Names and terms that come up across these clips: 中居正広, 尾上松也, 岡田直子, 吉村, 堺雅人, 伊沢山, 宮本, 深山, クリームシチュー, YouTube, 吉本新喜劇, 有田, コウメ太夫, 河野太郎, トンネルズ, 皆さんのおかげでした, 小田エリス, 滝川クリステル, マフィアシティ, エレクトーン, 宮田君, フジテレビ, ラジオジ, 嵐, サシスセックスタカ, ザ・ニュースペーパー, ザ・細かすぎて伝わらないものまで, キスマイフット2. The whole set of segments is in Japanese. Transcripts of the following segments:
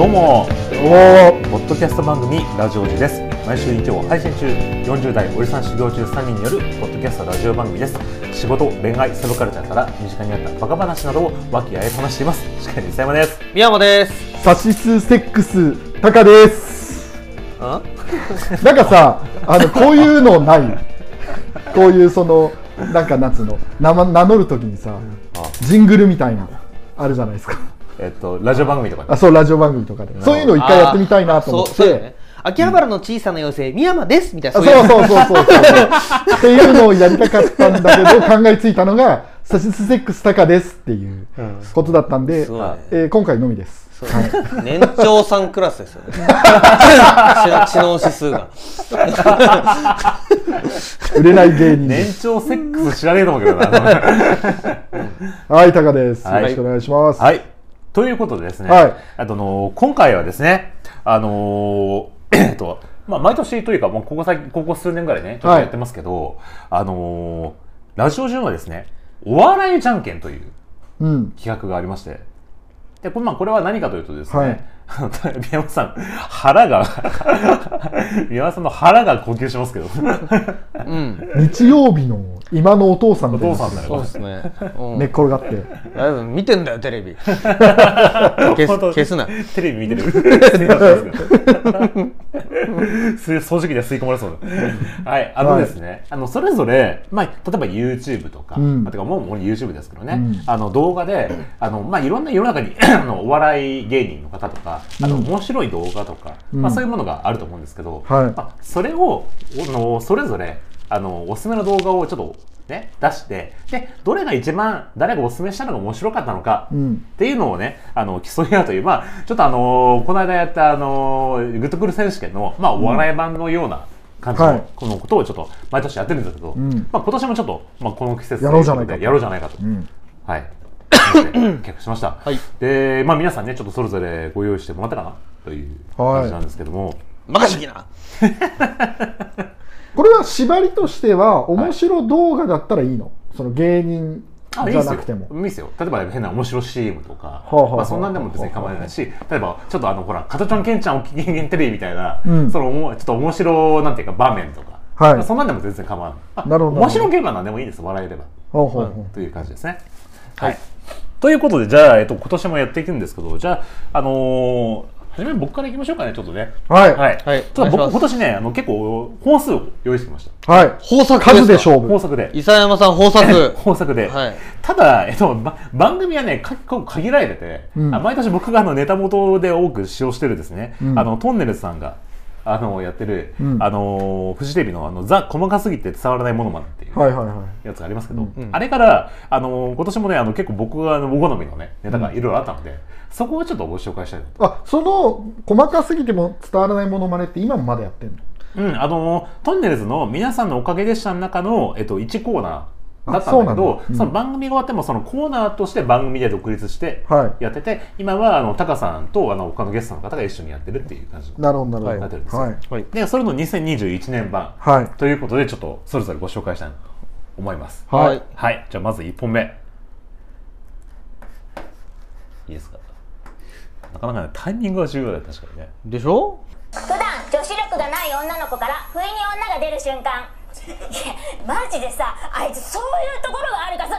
どうもポッドキャスト番組ラジオジです。毎週日曜配信中、40代おじさん修行中3人によるポッドキャストラジオ番組です。仕事、恋愛、サブカルチャーから身近にあったバカ話などを和気あい話しています。司会の伊沢山です。宮本です。サシスセックスタカです。なんかさ、こういうのない？こういうそのなんか夏の名乗るときにさ、ジングルみたいなあるじゃないですか。ラジオ番組とか、ね、そうラジオ番組とかでそういうの一回やってみたいなと思って、そうね、秋葉原の小さな妖精、深山ですみたいな、そうっていうのをやりたかったんだけど考えついたのがサシスセックスタカですっていうことだったんで、今回のみです。そう、はい、年長さんクラスですよね。知能指数が売れない芸人、年長セックス知らねえと思うけどな。はい、タカです、はい、よろしくお願いします。はい、ということでですね、はい、今回はですね、毎年というかもうここ数年ぐらいねちょっとやってますけど、はい、ラジオ順はですね、お笑いじゃんけんという企画がありまして、でこれは何かというとですね、はい、宮本さん宮本さんの腹が呼吸しますけど、うん、日曜日の今のお父さんみたいな、そうですね、うん、寝っ転がって見てんだよテレビ。消すな、テレビ見てる。掃除機で吸い込まれそうだ。はい、ですね、それぞれ、例えば YouTube とか、てかもう YouTube ですけどね、動画でいろんな世の中にお笑い芸人の方とか面白い動画とか、そういうものがあると思うんですけど、それをそれぞれおすすめの動画をちょっとね出して、でどれが一番誰がおすすめしたのが面白かったのかっていうのをね競い合うという、ちょっとこの間やったグッとくる選手権のお笑い版のような感じのこのことをちょっと毎年やってるんですけど、今年もちょっとこの季節でやろうじゃないかと。はい、結構しました。はい、で、皆さんねちょっとそれぞれご用意してもらったかなという感じなんですけども、任せてきな。これは縛りとしては面白動画だったらいいの？その芸人じゃなくてもいいですよ。例えば変な面白 CM とか、そんなんでも別に構わないし、例えばちょっとほら加トちゃんケンちゃんおきげんテレビみたいな、そのちょっと面白なんていうか場面とか。はい、そんなんでも全然構わない。なるほど。面白いゲームは何でもいいです。笑えれば。という感じですね。はい。ということで、じゃあ、今年もやっていくんですけど、じゃあ、初めに僕からいきましょうかね、ちょっとね。はい。はい。ただ僕、今年ね、結構、本数を用意してきました。はい。豊作数で勝負。豊作で。伊沢山さん、豊作。豊作で。ただ、番組はね、限られてて、毎年僕がネタ元で多く使用してるですね、トンネルズさんが、やってる、フジテレビのザ・細かすぎて伝わらないものまでっていうやつがありますけど、あれから今年もね結構僕がお好みのねネタがいろいろあったので、そこをちょっとご紹介したいと。あ、その細かすぎても伝わらないものまでって今もまだやってるの？トンネルズの皆さんのおかげでしたの中の1コーナーだったんだけど、その番組が終わってもそのコーナーとして番組で独立してやってて、今はタカさんと他のゲストの方が一緒にやってるっていう感じになってるんですよ。でそれの2021年版ということで、ちょっとそれぞれご紹介したいと思います。はい、じゃあまず1本目いいですか？なかなかねタイミングが重要だよ。確かにね。でしょ？普段女子力がない女の子から不意に女が出る瞬間。いやマジでさ、あいつそういうところがあるからさ、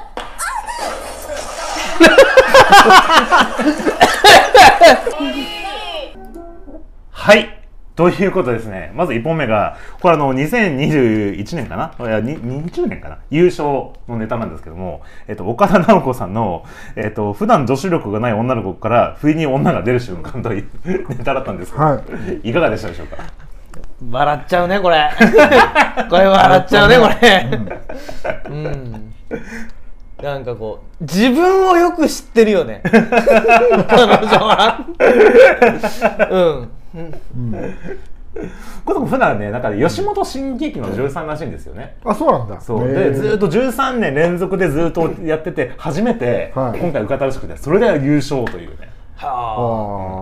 はい、ということですね。まず1本目がこれ2021年かな、いや20年かな、優勝のネタなんですけども、岡田直子さんの普段女子力がない女の子から不意に女が出る瞬間というネタだったんですけど、はい、いかがでしたでしょうか？笑っちゃうねこれ。これ笑っちゃうねこれ。うん。なんかこう自分をよく知ってるよね。彼女は。うん。この子普段ね、なんか吉本新喜劇の13らしいんですよね。あ、そうなんだ。そうでずっと13年連続でずっとやってて、初めて今回受かったらしくて、それで優勝というね。はあ。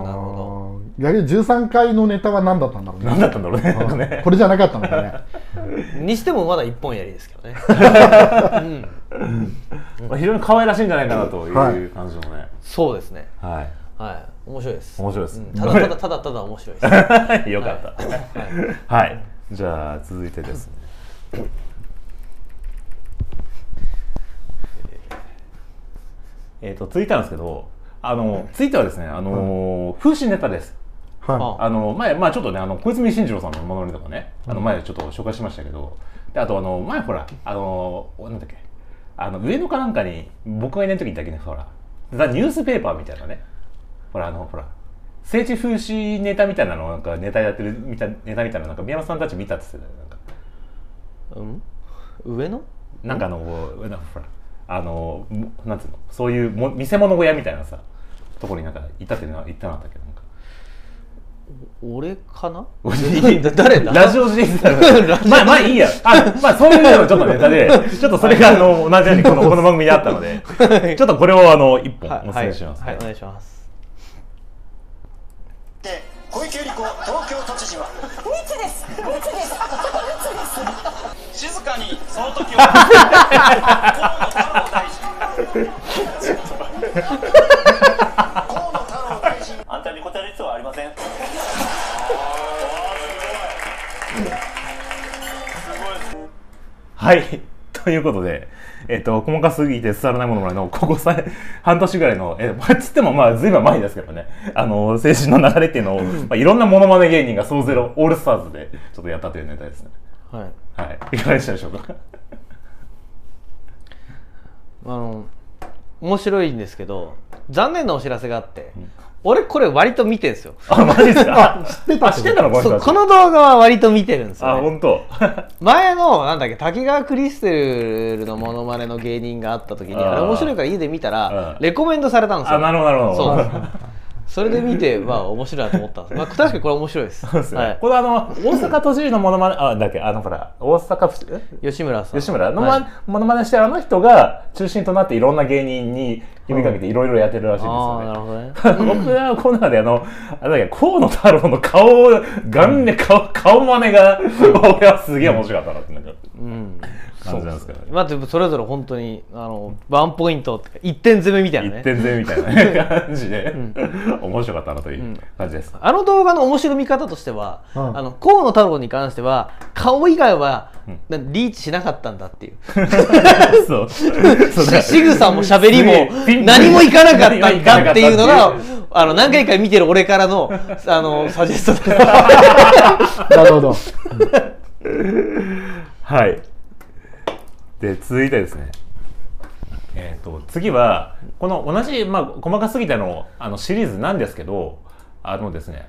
なるほど。逆に13回のネタは何だったんだろうね。何だったんだろうね。これじゃなかったのかね。にしてもまだ一本やりですけどね。非常に可愛らしいんじゃないかなという感じのね。そうですね。はい。面白いです。面白いです、うん、ただ面白いです。よかった。はい、はい、じゃあ続いてですねツイッターなんですけど、ツイッターはですね、風刺ネタです。はい、前、まあ、ちょっとね、小泉進次郎さんのものまねとかね、前ちょっと紹介しましたけど、であと前ほら、なんだっけ、上野かなんかに僕がいない時にだけね、ほらザ・ニュースペーパーみたいなね、ほら政治風刺ネタみたいなのなんかネタやってるネタみたいな、なんか宮本さんたち見たって言ってたよね、うん、上野なんかほらなんつうの、そういう見せ物小屋みたいなさところになんか行ったっていうのは行ったなったっけど、なんか俺かな誰だラジオシリーズだからまあいいや、まあそういうのちょっとネタで、ちょっとそれが同じようにこの番組であったので、ちょっとこれを一本お伝えします。はい、お願いします。で、小池百合子東京都知事は密です静かにその時を河野太郎大臣あんたに答える必要はありません。はい、ということで、細かすぎて伝わらないものもないの、ここ半年ぐらいの、つってもまあ随分前ですけどね、政治の流れっていうのを、いろんなものまね芸人が総ゼロオールスターズでちょっとやったというネタですね。はい、はい、いかがでしたでしょうか。面白いんですけど、残念なお知らせがあって、俺これ割と見てるんですよ。あ、マジですか。知ってたの、この動画は割と見てるんですよ、ね。あ、本当。前のなんだっけ、滝川クリステルのモノマネの芸人があった時に、あれ面白いから家で見たらレコメンドされたんですよ。あ、なるほどなるほど。そう。それで見て、まあ面白いなと思ったんです。まあ確かにこれ面白いです。そうですね。はい、これ大阪都知事のモノマネ、あ、だっけ、ほら大阪吉村のモノマネして、あの人が中心となっていろんな芸人に呼びかけていろいろやってるらしいんですよね。僕はこの中であれだっけ、河野太郎の顔マネが俺はすげえ面白かったなってなんか。うん。そうですか。まあそれぞれ本当にワンポイントとか1点攻めみたいなね。1点攻めみたいな感じで面白かったなという感じです。あの動画の面白み方としては、河野太郎に関しては顔以外はリーチしなかったんだっていう。そう。仕草も喋りも何もいかなかったんだっていうのが何回か見てる俺からのサジェストだ。なるほど。はい。で続いてですね、次はこの同じ、まあ、細かすぎてのシリーズなんですけど、ですね、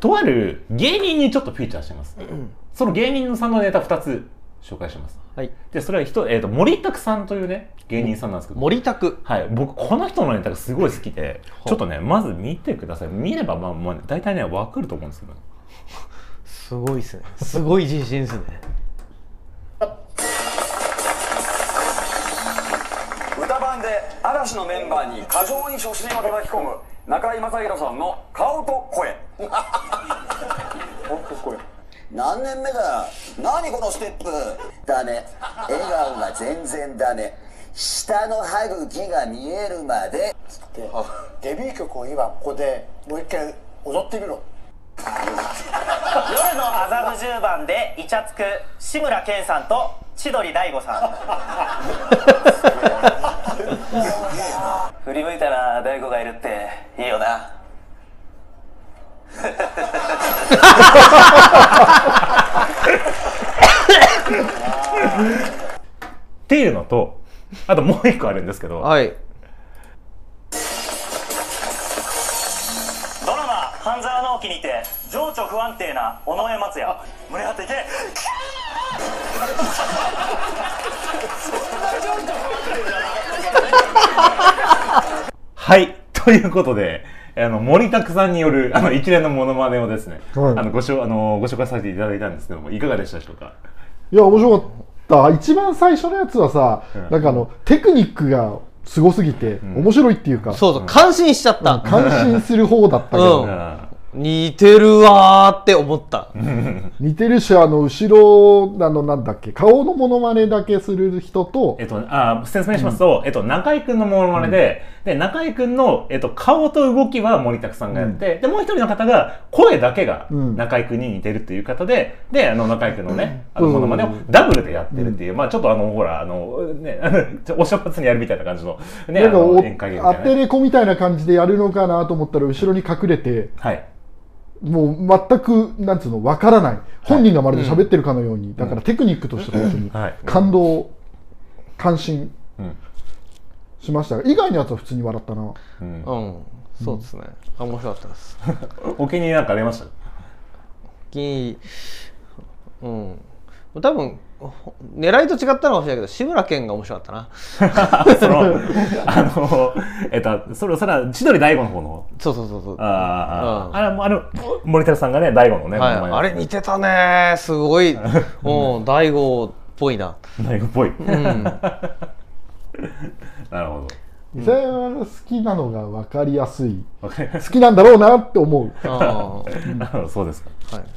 とある芸人にちょっとフィーチャーしてます。その芸人さんのネタ2つ紹介します。はい、でそれは森拓さんというね芸人さんなんですけど、森拓、はい、僕この人のネタがすごい好きで、ちょっとねまず見てください。見ればまあ大体ね分かると思うんですけど、すごいですね。すごい自信ですね。嵐のメンバーに過剰に初心を叩き込む中居正広さんの顔と声。何年目だ、何このステップだね、笑顔が全然だね、下の歯茎が見えるまでデビュー曲を今ここでもう一回踊ってみろ。夜の麻布十番でイチャつく志村けんさんと千鳥大悟さん。振り向いたら大悟がいるっていいよな。っていうのと、あともう一個あるんですけど、はい、ドラマ「半沢直樹」にて情緒不安定な尾上松也、胸張っていけ。はい、ということで森拓さんによる一連のモノマネをですね、はい、ご紹介させていただいたんですけども、いかがでしたでしょうか。いや面白かった。一番最初のやつはさ、うん、なんかテクニックがすごすぎて、うん、面白いっていうか、そうそう、感心しちゃった、感心する方だったけど、うん、似てるわーって思った似てるし、後ろなんだっけ、顔のモノマネだけする人と、説明しますと、中居君のモノマネで、中居君の、顔と動きは森拓さんがやって、でもう一人の方が声だけが中居君に似てるという方で、中居君のね、モノマネをダブルでやってるっていう、まあちょっとほらね、お正月にやるみたいな感じのね、宴会芸みたいな、アテレコみたいな感じでやるのかなと思ったら後ろに隠れて、はい。もう全くなんつうの分からない、本人がまるで喋ってるかのように、だからテクニックとして本当に感動感心しましたが、以外のやつは普通に笑ったな。そうですね、面白かったです。お気に入りなんかありました？お気に入り、多分狙いと違ったのかもしれないけど、志村けんが面白かったな。それは千鳥大悟の方の。そう。森田さんがね、大悟のね。あれ似てたね、すごい。大悟っぽいな。大悟っぽい。なるほど。伊沢は好きなのが分かりやすい、好きなんだろうなって思う。そうですか。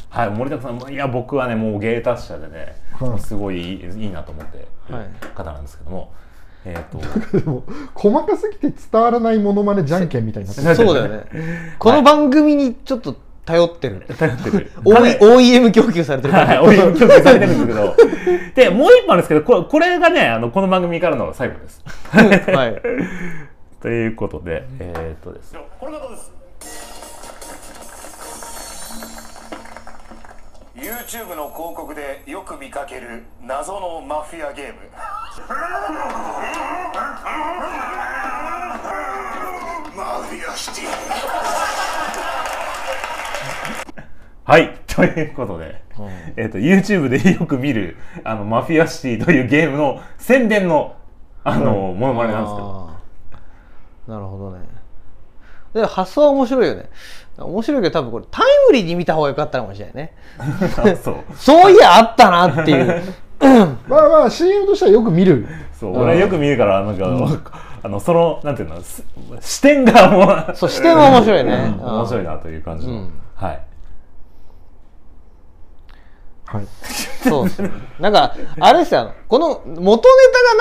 はい、森田さん、いや僕はね、もう芸達者でね、すごいいいなと思って方なんですけども、細かすぎて伝わらないモノマネじゃんけんみたいになってる。そうだよね。この番組にちょっと頼ってる。OEM 供給されてるから。OEM 供給されてるんですけど。で、もう一本ですけど、これがね、この番組からの最後です。はい。ということで、ですね。この方です。YouTube の広告でよく見かける謎のマフィアゲーム。マフィアシティ。はい、ということで、YouTube でよく見るマフィアシティというゲームの宣伝のモノマネなんですけど。なるほどね。で発想は面白いよね。面白いけど、多分これタイムリーに見た方が良かったかもしれないね。そういやあったなっていう。まあまあ CM としてはよく見る。そう、俺よく見るからなんか。そのなんていうの、視点がもう、そう、視点は面白いね。面白いなという感じの、はい。そうですね。なんかあれですよ、この元ネ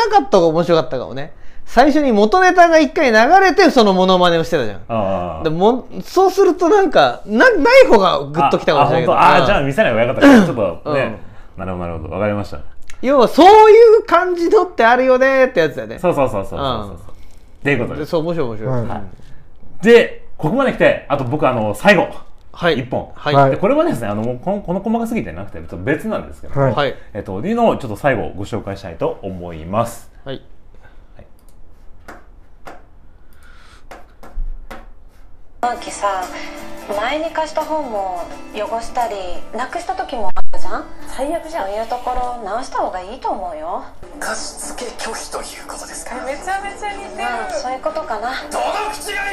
タがなかった方が面白かったかもね。最初に元ネタが一回流れてそのモノマネをしてたじゃん。でもそうするとなんかない方がグッときたかもしれないけど。じゃあ見せない方がよかった。ちょっとね。なるほど、わかりました。要はそういう感じのってあるよねってやつだよね。そう。っていうことで。そう、面白い。で、ここまで来て、あと僕最後1本。はい。これはですね、この細かすぎてなくて別なんですけど、はい。いうのをちょっと最後ご紹介したいと思います。はい。マーキさ、前に貸した本も汚したりなくした時も。最悪じゃん。そういうところ直した方がいいと思うよ。貸し付け拒否ということですか？めちゃめちゃ似てる。まあ、そういうことかな。どの口が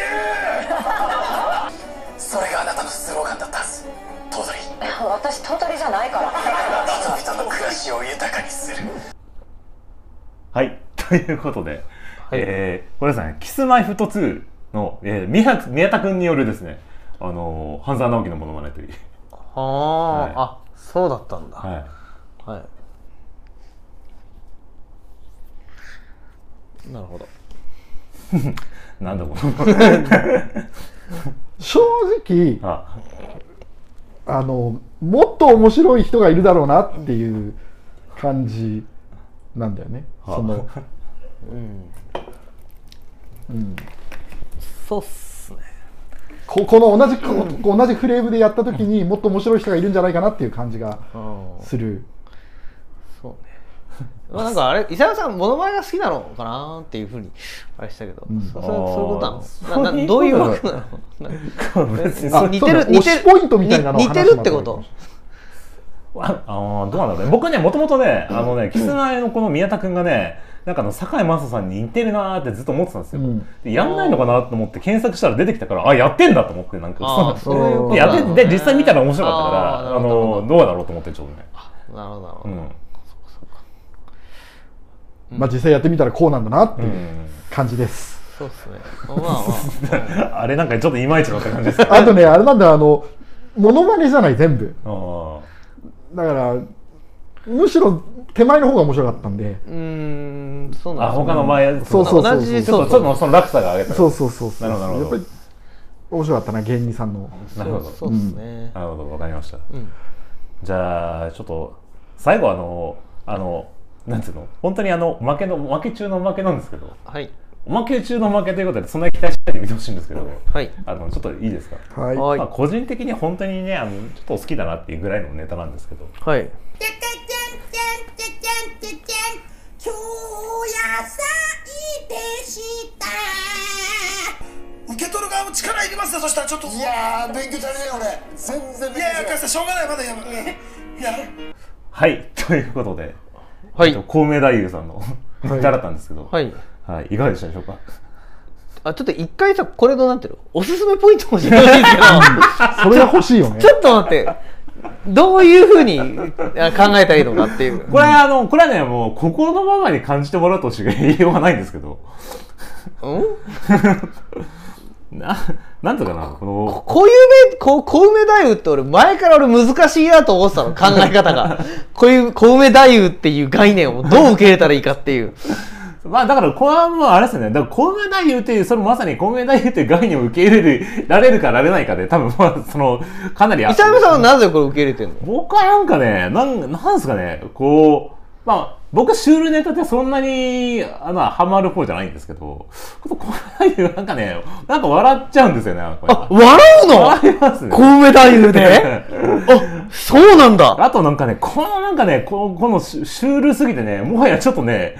言うそれがあなたのスローガンだったはず。頭取。私頭取じゃないから人々の暮らしを豊かにする。はい、ということで、はい、これですね、キスマイフット2の、宮田君によるですね、半沢直樹のモノマネという。あ、そうだったんだ。はい。なるほど。なんだこれ。正直、もっと面白い人がいるだろうなっていう感じなんだよね。そうっすね。この同じフレームでやった時にもっと面白い人がいるんじゃないかなっていう感じがする。そうね。なんかあれ、伊沢さんモノマネが好きなのかなっていうふうにあれしたけど、そういうことなの？どういうわけなの？似てるポイントみたいなのを話してます。似てるってこと？どうなんだろうね。僕ね、もともとね、キスマイのこの宮田君がね、なんか堺雅人さんに似てるなーってずっと思ってたんですよ。で、やんないのかなと思って検索したら出てきたから、あ、やってんだと思って、なんかそうやって、で実際見たら面白かったから、どうだろうと思って、ちょうどね。なるほどなるほど。そうか。まあ実際やってみたらこうなんだなっていう感じです。そうっすね。まあまあ。あれなんかちょっといまいちだった感じですけど。あとね、あれなんだ、モノマネじゃない、全部。あだから、むしろ手前の方が面白かったんで。そうなんです、ね。他の前、そうそう。同じ、そうそう。ちょっとその落差が上げた。そう。なるほど。面白かったな、芸人さんの。なるほど。そうですね。なるほど、わかりました。うん、じゃあ、ちょっと、最後なんていうの、本当に負け中の負けなんですけど、はい、負け中の負けということで、そんなに期待しないで見てほしいんですけど、はい、ちょっといいですか、はい、まあ、個人的に本当にね、ちょっと好きだなっていうぐらいのネタなんですけど、はい。今日野菜でした。受け取る側も力入れますね、そしたらちょっと。いやー、勉強じゃねえよ、俺。全然勉強じゃない。いやいや、しょうがない、まだやめない。はい、ということで。はい、コウメ太夫さんのネタだったんですけど、はい、はい、いかがでしたでしょうか。あ、ちょっと一回さ、これのなんていうの、おすすめポイント欲しいんですけどそれが欲しいよね。ちょっと待って、どういうふうに考えたらいいのかっていう。これはね、もう心のままに感じてもらうとしか言いようがないんですけど、なんとかな、小梅太夫って俺前から難しいなと思ってたの、考え方が。小梅太夫っていう概念をどう受け入れたらいいかっていう。まあだからこれはもうあれですね。だから小梅太夫っていう、それまさに小梅太夫っていう概念を受け入れられるかられないかで、多分まあかなり。伊沢さんはなぜこれ受け入れてんの？僕はなんかね、なんですかね、こう、まあ。僕シュールネタってそんなにハマる方じゃないんですけど、こういうなんかね、なんか笑っちゃうんですよね。あ、笑うの？笑いますね。小梅太夫で。あ、そうなんだ。あとなんかね、このシュールすぎてね、もはやちょっとね、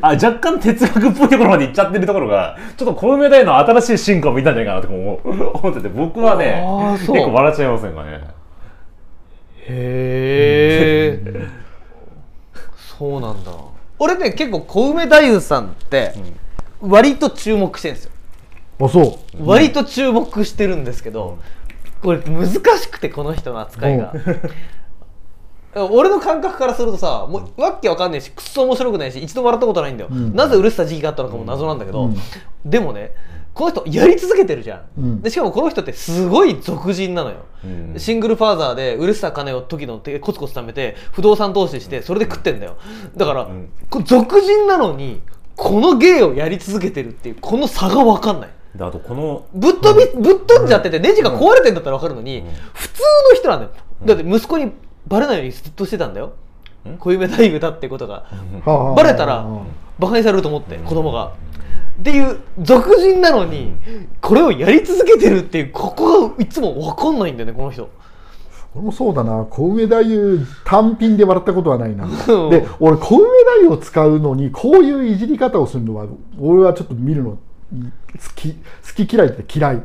若干哲学っぽいところまで行っちゃってるところが、ちょっと小梅太夫の新しい進化を見たんじゃないかなと思ってて、僕はね、結構笑っちゃいませんかね。へー。そうなんだ。俺ね、結構小梅太夫さんって割と注目してるんですよ。あ、そう、うん、割と注目してるんですけど、これ難しくて、この人の扱いが、俺の感覚からするとさ、もうわっけわかんないし、くっそ面白くないし、一度笑ったことないんだよ、うん、なぜうるした時期があったのかも謎なんだけど、うん、でもね、この人やり続けてるじゃん、うん、でしかもこの人ってすごい俗人なのよ、うん、シングルファーザーでうるさ金を時のコツコツ貯めて不動産投資してそれで食ってんだよ。だから、うん、俗人なのにこの芸をやり続けてるっていう、この差が分かんない。あとこのぶっ飛んじゃってて、ネジが壊れてんだったら分かるのに、うん、普通の人なんだよ。だって息子にバレないようにずっとしてたんだよ、小梅太夫だってことが。バレたらバカにされると思って、子供が。っていう俗人なのにこれをやり続けてるっていう、ここがいつも分かんないんだよね、この人。俺もそうだな、小梅太夫単品で笑ったことはないな。で、俺小梅太夫を使うのにこういういじり方をするのは、俺はちょっと見るの好き嫌いって嫌い。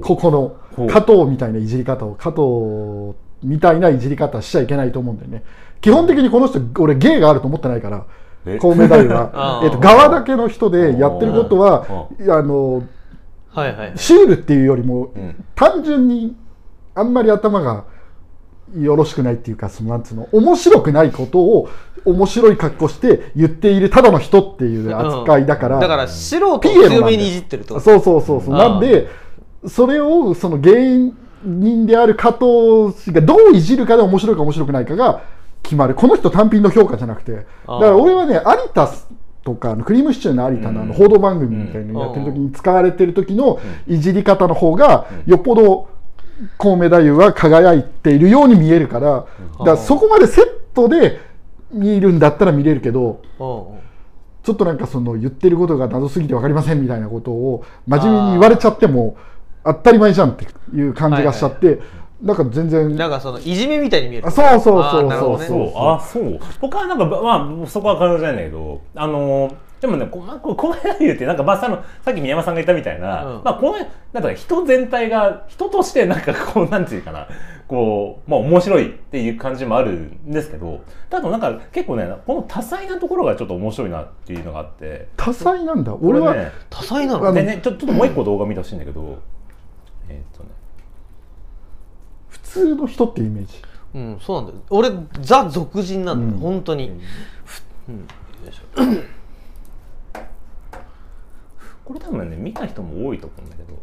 ここの加藤みたいないじり方を、加藤みたいないじり方しちゃいけないと思うんだよね。基本的にこの人、俺芸があると思ってないから、小梅太夫は側だけの人でやってることは、シールっていうよりも、うん、単純にあんまり頭がよろしくないっていうか、そのなんつうの、面白くないことを面白い格好して言っているただの人っていう扱いだから、うん、だから素人を強めにいじってると。そうそう。なんでそれをその芸人である加藤氏がどういじるかで面白いか面白くないかが決まる。この人単品の評価じゃなくて。だから俺はね、有田とかクリームシチューの有田の報道番組みたいなのやってる時に使われてる時のいじり方の方がよっぽど小梅太夫は輝いているように見えるから、そこまでセットで見るんだったら見れるけど、ちょっとなんかその言ってることが謎すぎて分かりませんみたいなことを真面目に言われちゃっても当たり前じゃんっていう感じがしちゃって、なんか全然なんかそのいじめみたいに見える。そう。僕はなんかまあそこは感じないんだけど、でもね、小梅太夫ってなんかまあさっき宮山さんが言ったみたいな、うん、まあこうなんか人全体が人としてなんかこうなんていうかな、こうまあ面白いっていう感じもあるんですけど、ただなんか結構ね、この多彩なところがちょっと面白いなっていうのがあって。多彩なんだ。俺は多彩なのでね、ちょっともう一個動画見てほしいんだけど、普通の人ってイメージ。うん、そうなんだよ。俺ザ俗人なんだよ、うん、本当に。うん、よいしょ。これ多分ね見た人も多いと思うんだけど、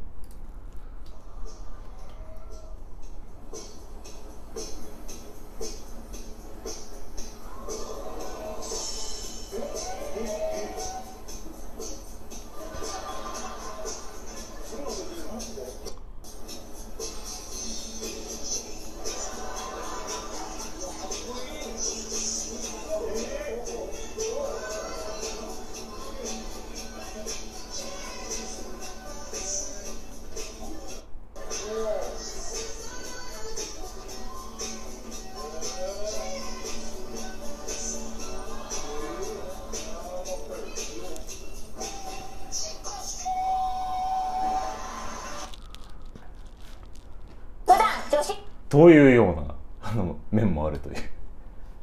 というような面もあるという。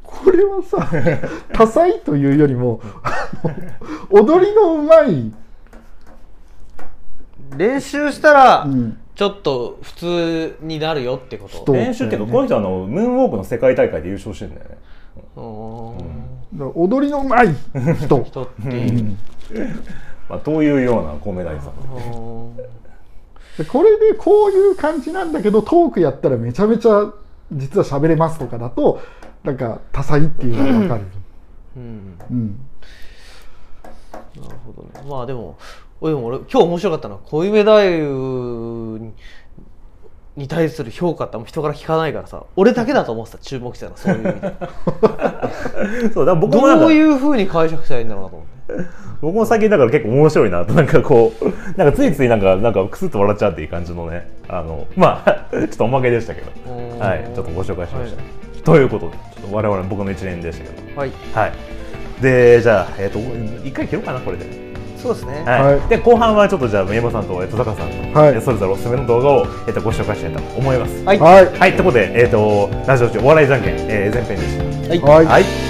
これはさ多彩というよりも踊りのうまい、練習したら、うん、ちょっと普通になるよってこと。練習っていうかこの人はムーンウォークの世界大会で優勝してるんだよね。踊りのうまい人っていうというようなコメダイさん。これでこういう感じなんだけど、トークやったらめちゃめちゃ実は喋れますとかだとなんか多彩っていうのが分かる。なるほどね。まあでも俺今日面白かったのは小梅太夫に対する評価ってあんま人から聞かないからさ、俺だけだと思ってた、注目してたのそういう意味で。そうだから僕もどういうふうに解釈したらいいんだろうなと思って。僕も最近だから結構面白いなと、なんかこうなんかついついなんかクスッと笑っちゃうっていう感じのね、まあちょっとおまけでしたけど、はい、ちょっとご紹介しました、はい、ということでちょっと我々僕の一年でしたけど、はい、はい、でじゃあ一回切ろうかなこれで。そうですね、はいはい、で後半はちょっとじゃあ宮本さんとタカさんの、はい、それぞれおすすめの動画をご紹介したいと思います。はい、はい、ということでラジオ中お笑いじゃんけん前編でした。はい、はいはい。